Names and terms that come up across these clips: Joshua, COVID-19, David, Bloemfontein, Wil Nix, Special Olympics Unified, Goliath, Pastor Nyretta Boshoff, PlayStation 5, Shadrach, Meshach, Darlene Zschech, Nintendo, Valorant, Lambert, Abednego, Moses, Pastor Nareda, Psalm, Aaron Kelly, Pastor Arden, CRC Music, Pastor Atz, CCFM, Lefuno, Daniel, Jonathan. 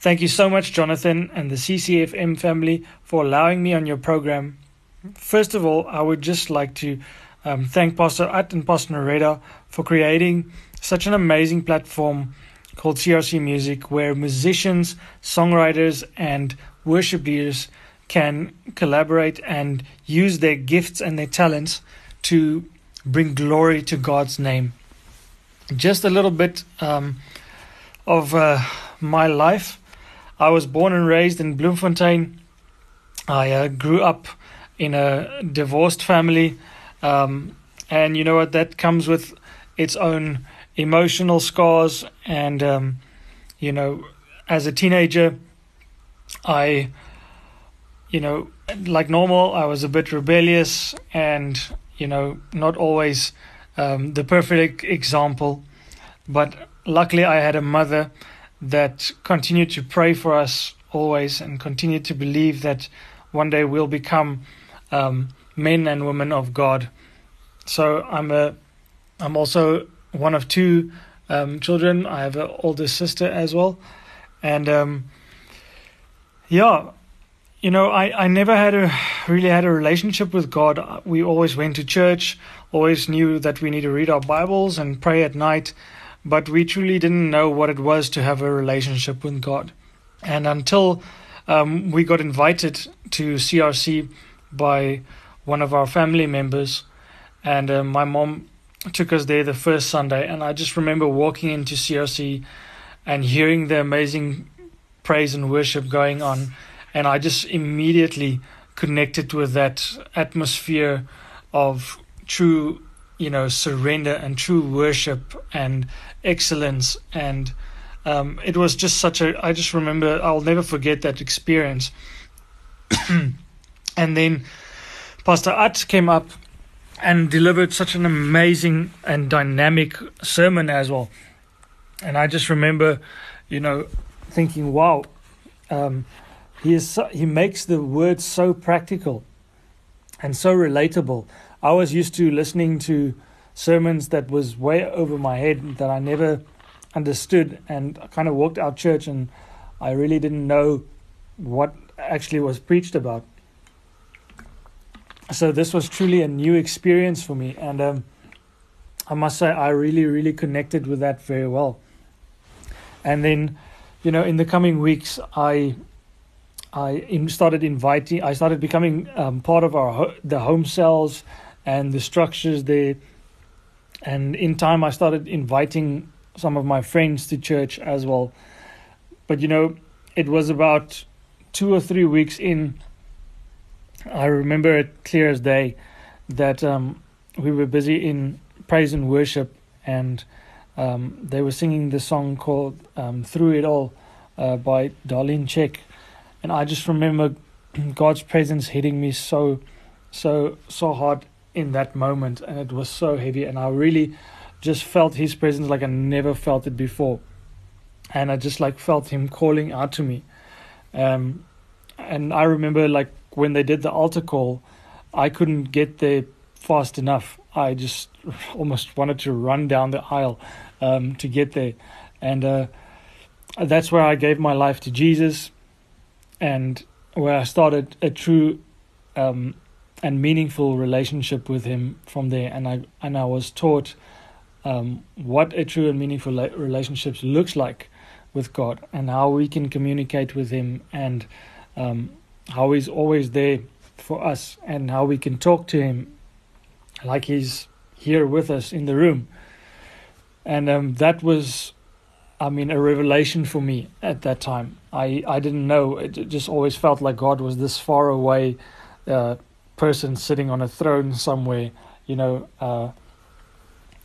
Thank you so much, Jonathan and the CCFM family, for allowing me on your program. First of all, I would just like to thank Pastor Atz and Pastor Nareda for creating such an amazing platform called CRC Music, where musicians, songwriters, and worship leaders can collaborate and use their gifts and their talents to bring glory to God's name. Just a little bit of my life. I was born and raised in Bloemfontein. I grew up in a divorced family. And you know what, that comes with its own emotional scars. And, you know, as a teenager, I, you know, like normal, I was a bit rebellious and, you know, not always the perfect example. But luckily I had a mother that continued to pray for us always and continued to believe that one day we'll become men and women of God. So I'm also one of two children. I have an older sister as well. And you know, I never had a relationship with God. We always went to church, always knew that we need to read our Bibles and pray at night, but we truly didn't know what it was to have a relationship with God. And until we got invited to CRC by one of our family members, and my mom took us there the first Sunday, and I just remember walking into CRC and hearing the amazing praise and worship going on, and I just immediately connected with that atmosphere of true, you know, surrender and true worship and excellence. And it was just such a, I just remember, I'll never forget that experience. And then Pastor Atz came up and delivered such an amazing and dynamic sermon as well. And I just remember, you know, thinking, wow, he makes the words so practical and so relatable. I was used to listening to sermons that was way over my head, that I never understood, and I kind of walked out church and I really didn't know what actually was preached about. So this was truly a new experience for me, and I must say I really, really connected with that very well. And then, you know, in the coming weeks, I started becoming part of the home cells and the structures there. And in time, I started inviting some of my friends to church as well. But, you know, it was about 2 or 3 weeks in, I remember it clear as day, that we were busy in praise and worship, and they were singing the song called Through It All by Darlene Zschech. And I just remember God's presence hitting me so hard in that moment, and it was so heavy, and I really just felt his presence like I never felt it before. And I just like felt him calling out to me. And I remember, like, when they did the altar call, I couldn't get there fast enough. I just almost wanted to run down the aisle to get there. And that's where I gave my life to Jesus, and where I started a true and meaningful relationship with him from there. And I was taught what a true and meaningful relationship looks like with God, and how we can communicate with him, and how he's always there for us, and how we can talk to him like he's here with us in the room. And that was, I mean, a revelation for me at that time. I didn't know. It just always felt like God was this far away person sitting on a throne somewhere, you know,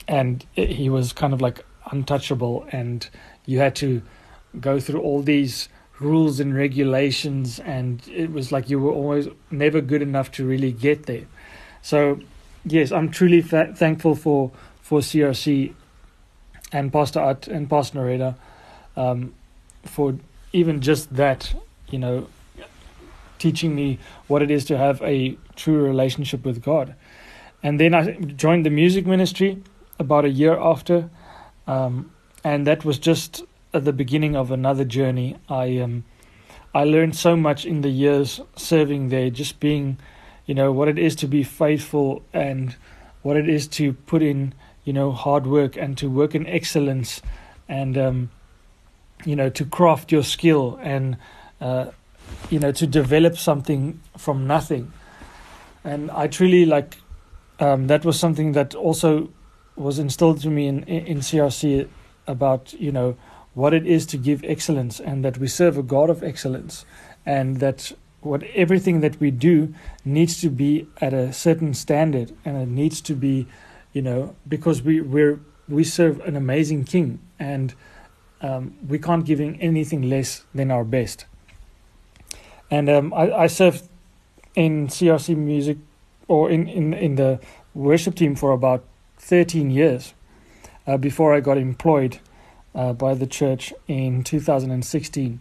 and he was kind of like untouchable, and you had to go through all these rules and regulations, and it was like you were always never good enough to really get there. So yes, I'm truly thankful for CRC and Pastor Atz and Pastor Nareda for even just that, you know, teaching me what it is to have a true relationship with God. And then I joined the music ministry about a year after, and that was just the beginning of another journey. I learned so much in the years serving there, just being, what it is to be faithful and what it is to put in, hard work and to work in excellence and, to craft your skill and, to develop something from nothing. And I truly that was something that also was instilled to me in CRC about, what it is to give excellence and that we serve a God of excellence and that everything that we do needs to be at a certain standard and it needs to be, because we serve an amazing King and we can't give him anything less than our best. And I served in CRC Music or in the worship team for about 13 years before I got employed by the church in 2016.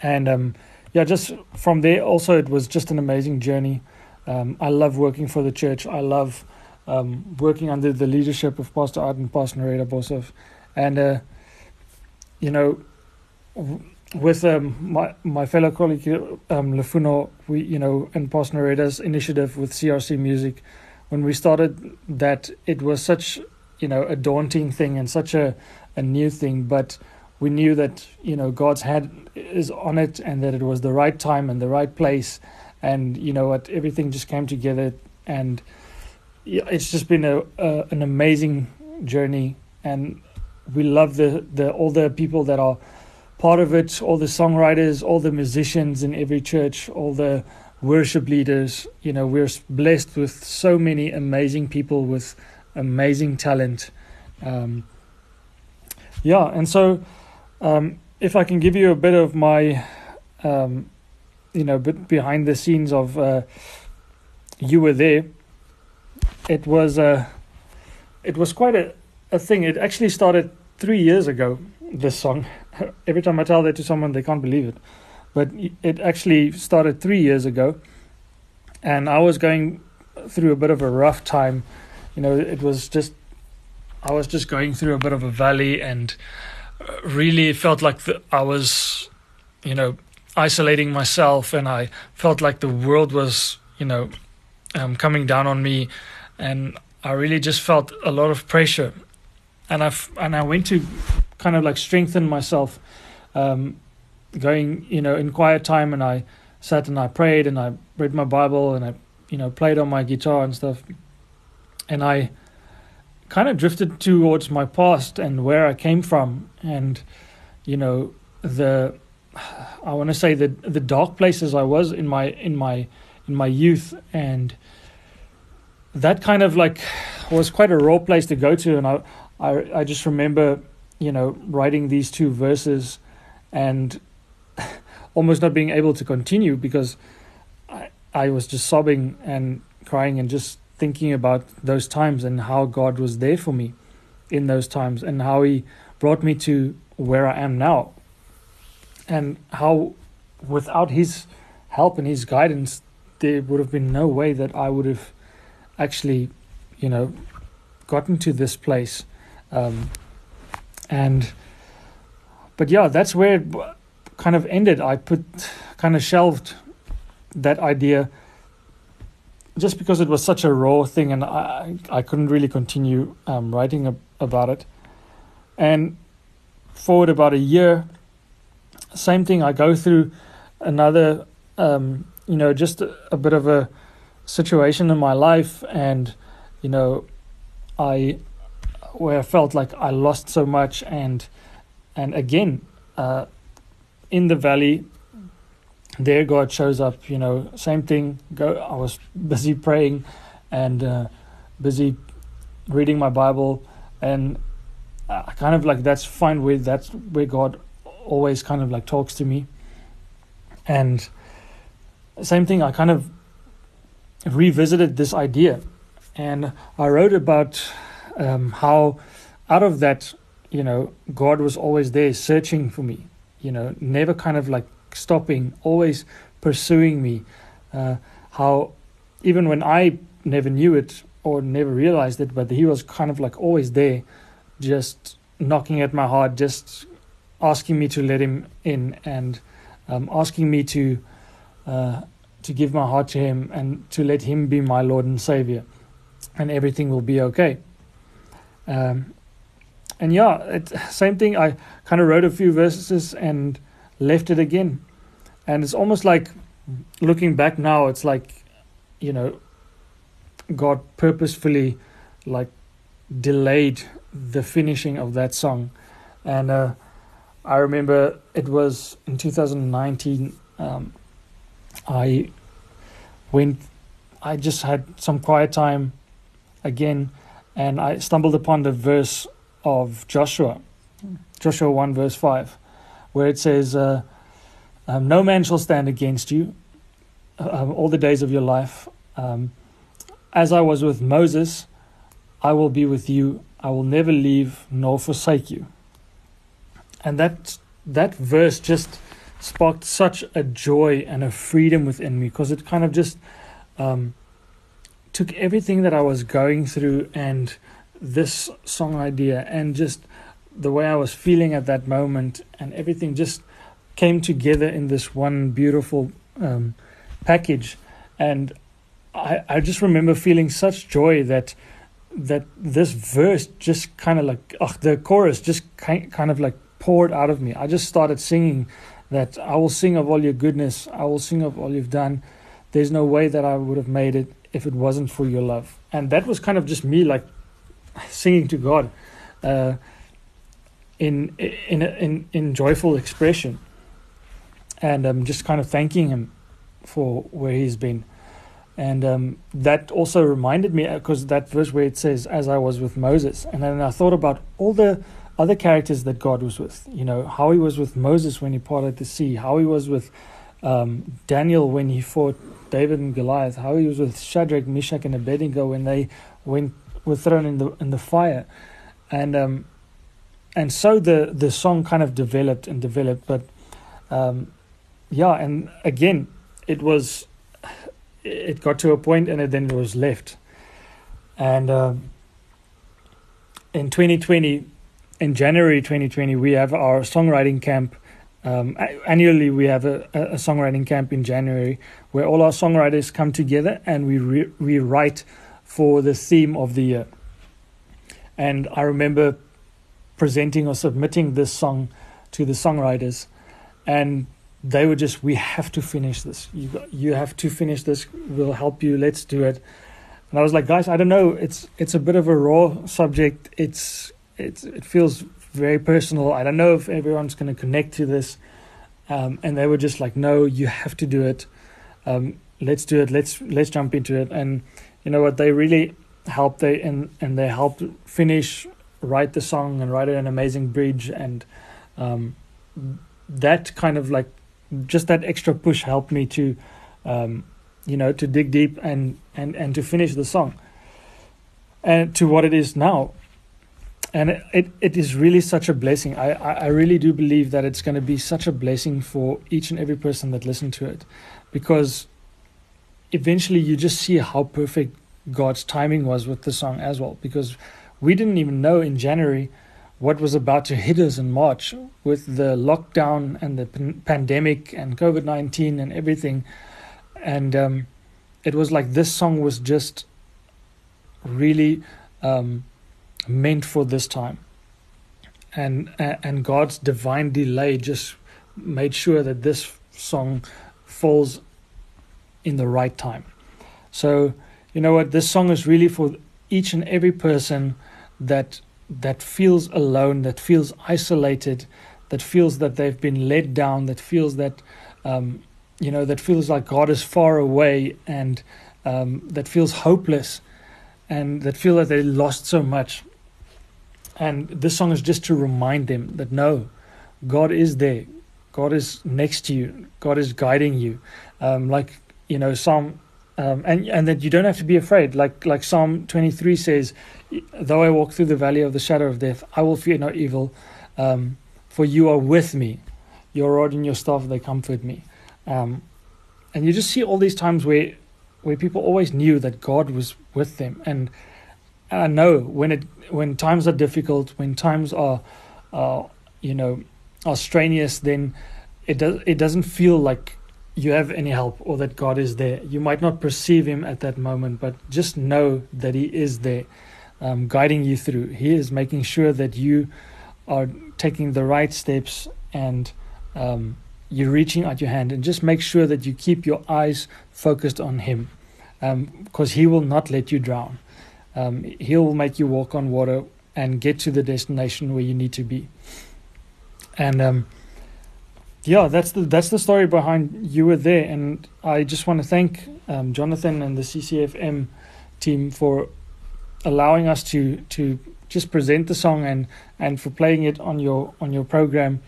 And just from there also it was just an amazing journey. I love working for the church. I love working under the leadership of Pastor Arden, Pastor Nyretta Boshoff. And, with my fellow colleague Lefuno, we and Pastor Nareda's initiative with CRC Music, when we started that, it was such a daunting thing and such a new thing, but we knew that God's hand is on it and that it was the right time and the right place, and everything just came together, and it's just been an amazing journey, and we love the all the people that are part of it, all the songwriters, all the musicians in every church, all the worship leaders. We're blessed with so many amazing people with amazing talent. And so if I can give you a bit of my, bit behind the scenes of you were there, it was quite a thing. It actually started 3 years ago, this song. Every time I tell that to someone, they can't believe it. But it actually started 3 years ago. And I was going through a bit of a rough time. I was just going through a bit of a valley and really felt like I was, isolating myself. And I felt like the world was, coming down on me. And I really just felt a lot of pressure. And I went to kind of strengthen myself, going, in quiet time, and I sat and I prayed and I read my Bible and I, played on my guitar and stuff. And I kind of drifted towards my past and where I came from and, I want to say the dark places I was in my youth, and that kind of was quite a raw place to go to. And I just remember, writing these two verses and almost not being able to continue because I was just sobbing and crying and just thinking about those times and how God was there for me in those times and how he brought me to where I am now, and how without his help and his guidance there would have been no way that I would have actually gotten to this place. That's where it kind of ended. I shelved that idea just because it was such a raw thing, and I couldn't really continue writing about it. And forward about a year, same thing. I go through another, just a bit of a situation in my life, and where I felt like I lost so much, and again, in the valley, there God shows up. Same thing. I was busy praying, and busy reading my Bible, and I that's fine. That's where God always talks to me. And same thing. I revisited this idea, and I wrote about how out of that, God was always there searching for me, never stopping, always pursuing me. How even when I never knew it or never realized it, but he was always there, just knocking at my heart, just asking me to let him in, and asking me to give my heart to him and to let him be my Lord and Savior, and everything will be okay. And yeah, same thing. I kind of wrote a few verses and left it again. And it's almost like looking back now, it's like, you know, God purposefully like delayed the finishing of that song. And I remember it was in 2019, I just had some quiet time again, and I stumbled upon the verse of Joshua 1 verse 5, where it says, no man shall stand against you all the days of your life. As I was with Moses, I will be with you. I will never leave nor forsake you. And that verse just sparked such a joy and a freedom within me, because it kind of just took everything that I was going through and this song idea and just the way I was feeling at that moment, and everything just came together in this one beautiful package. And I just remember feeling such joy that this verse just kind of like, the chorus just kind of like poured out of me. I just started singing that I will sing of all your goodness. I will sing of all you've done. There's no way that I would have made it if it wasn't for your love. And that was kind of just me like singing to God in joyful expression, and just kind of thanking him for where he's been. And that also reminded me, because that verse where it says, as I was with Moses, and then I thought about all the other characters that God was with, you know, how he was with Moses when he parted the sea, how he was with Daniel when he fought David and Goliath, how he was with Shadrach, Meshach, and Abednego when they were thrown in the fire. And so the song kind of developed, but yeah, and again, it got to a point and then it was left. And in January 2020, we have our songwriting camp. Annually, we have a songwriting camp in January where all our songwriters come together and we rewrite for the theme of the year. And I remember presenting or submitting this song to the songwriters, and they were just, we have to finish this. You have to finish this. We'll help you. Let's do it. And I was like, guys, I don't know. It's a bit of a raw subject. It feels very personal. I don't know if everyone's going to connect to this. And they were just like, no, you have to do it. Let's do it. Let's jump into it. And you know what? They really helped. They helped finish, write the song, and write an amazing bridge. And that kind of like, just that extra push helped me to, to dig deep and to finish the song and to what it is now. And it is really such a blessing. I really do believe that it's going to be such a blessing for each and every person that listened to it, because eventually you just see how perfect God's timing was with the song as well, because we didn't even know in January what was about to hit us in March with the lockdown and the pandemic and COVID-19 and everything. And it was like this song was just really meant for this time. And God's divine delay just made sure that this song falls in the right time. So, you know what? This song is really for each and every person that feels alone, that feels isolated, that feels that they've been let down, that feels that, that feels like God is far away, and that feels hopeless, and that feel that they lost so much. And this song is just to remind them that, no, God is there. God is next to you. God is guiding you. Psalm and that you don't have to be afraid. Like Psalm 23 says, though I walk through the valley of the shadow of death, I will fear no evil, for you are with me. Your rod and your staff, they comfort me. And you just see all these times where people always knew that God was with them. And And I know when times are difficult, when times are strenuous, then it doesn't feel like you have any help or that God is there. You might not perceive him at that moment, but just know that he is there, guiding you through. He is making sure that you are taking the right steps and you're reaching out your hand, and just make sure that you keep your eyes focused on him, because he will not let you drown. He'll make you walk on water and get to the destination where you need to be. And that's the story behind You Were There. And I just want to thank Jonathan and the CCFM team for allowing us to just present the song and for playing it on your program.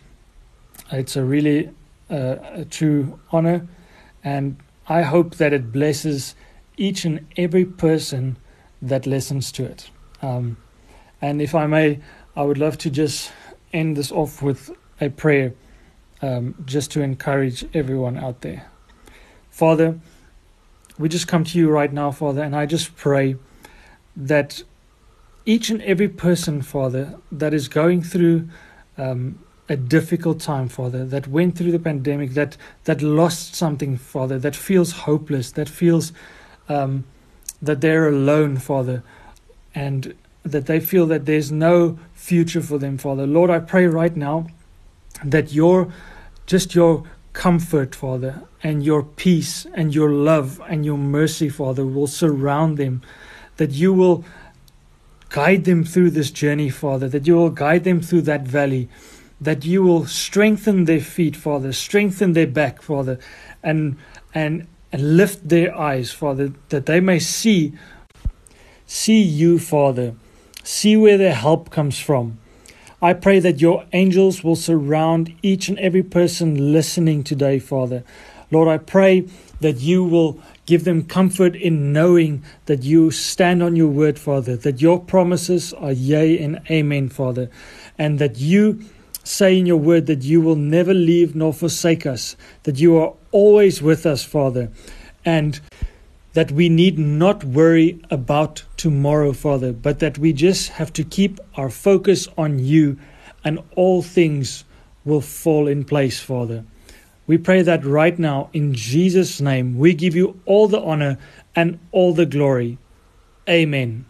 It's a really a true honor, and I hope that it blesses each and every person that listens to it. And if I may, I would love to just end this off with a prayer, just to encourage everyone out there. Father, we just come to you right now, Father, and I just pray that each and every person, Father, that is going through a difficult time, Father, that went through the pandemic, that lost something, Father, that feels hopeless, that feels that they're alone, Father, and that they feel that there's no future for them, Father. Lord, I pray right now that your comfort, Father, and your peace and your love and your mercy, Father, will surround them, that you will guide them through this journey, Father, that you will guide them through that valley, that you will strengthen their feet, Father, strengthen their back, Father, and lift their eyes, Father, that they may see you, Father, see where their help comes from. I pray that your angels will surround each and every person listening today, Father. Lord, I pray that you will give them comfort in knowing that you stand on your word, Father, that your promises are yea and amen, Father, and that you say in your word that you will never leave nor forsake us, that you are always with us, Father, and that we need not worry about tomorrow, Father, but that we just have to keep our focus on you, and all things will fall in place, Father. We pray that right now, in Jesus' name. We give you all the honor and all the glory. Amen.